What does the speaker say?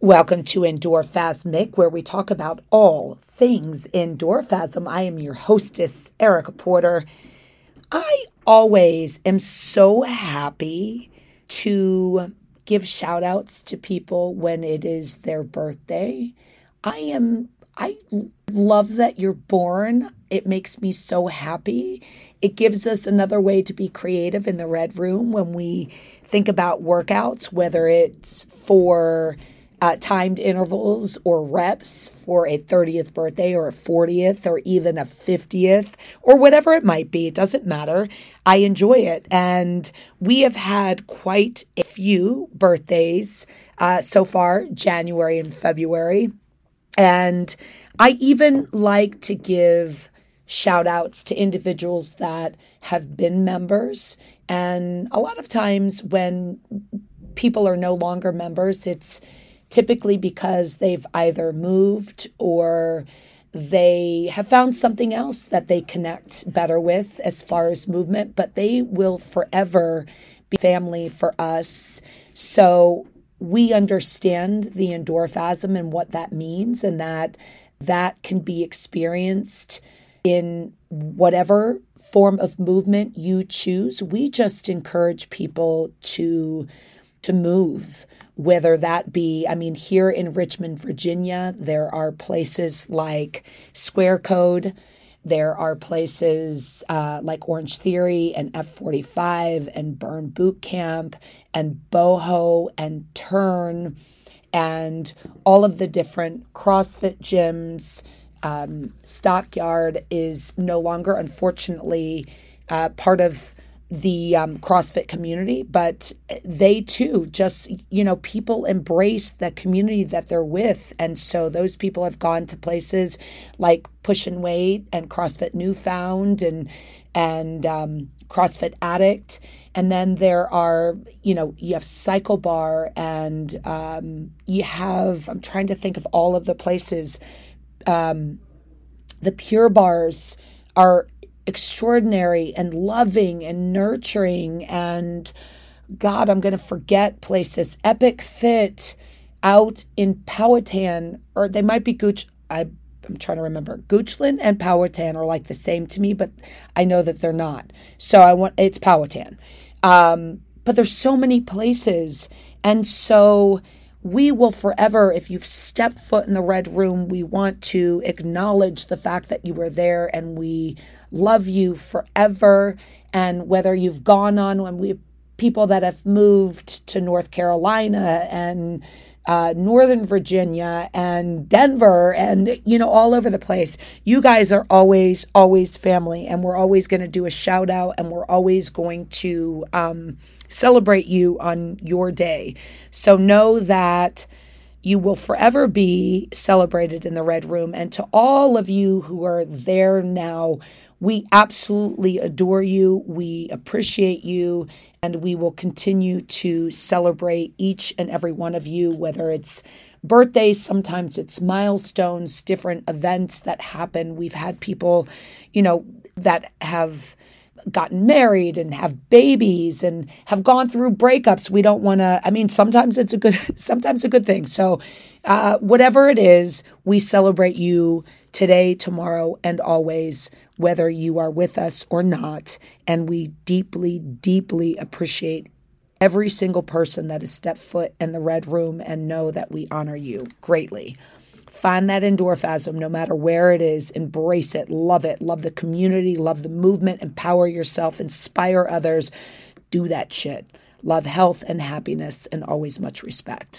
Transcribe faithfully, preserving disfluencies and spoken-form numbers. Welcome to Endorphasmic, where we talk about all things endorphasm. I am your hostess, Erica Porter. I always am so happy to give shout outs to people when it is their birthday. I am, I love that you're born. It makes me so happy. It gives us another way to be creative in the red room when we think about workouts, whether it's for Uh, timed intervals or reps for a thirtieth birthday or a fortieth or even a fiftieth or whatever it might be. It doesn't matter. I enjoy it. And we have had quite a few birthdays uh, so far, January and February. And I even like to give shout outs to individuals that have been members. And a lot of times when people are no longer members, it's typically because they've either moved or they have found something else that they connect better with as far as movement, but they will forever be family for us. So we understand the endorphasm and what that means, and that that can be experienced in whatever form of movement you choose. We just encourage people to to move, whether that be, I mean, here in Richmond, Virginia, there are places like Square Code, there are places uh, like Orange Theory and F forty-five and Burn Boot Camp and Boho and Turn and all of the different CrossFit gyms. Um, Stockyard is no longer, unfortunately, uh, part of the um, CrossFit community, but they too just, you know, people embrace the community that they're with. And so those people have gone to places like Push and Wait and CrossFit Newfound and, and um, CrossFit Addict. And then there are, you know, you have Cycle Bar and um, you have, I'm trying to think of all of the places. Um, the Pure Bars are extraordinary and loving and nurturing, and God, I'm going to forget places. Epic Fit out in Powhatan, or they might be Gooch. I, I'm trying to remember. Goochland and Powhatan are like the same to me, but I know that they're not. So I want it's Powhatan. Um, but there's so many places, and so we will forever, if you've stepped foot in the Red Room, we want to acknowledge the fact that you were there, and we love you forever. And whether you've gone on, when we have people that have moved to North Carolina and uh, Northern Virginia and Denver and, you know, all over the place, you guys are always, always family. And we're always going to do a shout out, and we're always going to um, celebrate you on your day. So know that you will forever be celebrated in the Red Room. And to all of you who are there now, we absolutely adore you. We appreciate you. And we will continue to celebrate each and every one of you, whether it's birthdays, sometimes it's milestones, different events that happen. We've had people, you know, that have gotten married and have babies and have gone through breakups. We don't want to, I mean, sometimes it's a good, sometimes a good thing. So uh, whatever it is, we celebrate you today, tomorrow, and always, whether you are with us or not. And we deeply, deeply appreciate every single person that has stepped foot in the Red Room, and know that we honor you greatly. Find that endorphasm, no matter where it is. Embrace it. Love it. Love the community. Love the movement. Empower yourself. Inspire others. Do that shit. Love health and happiness, and always much respect.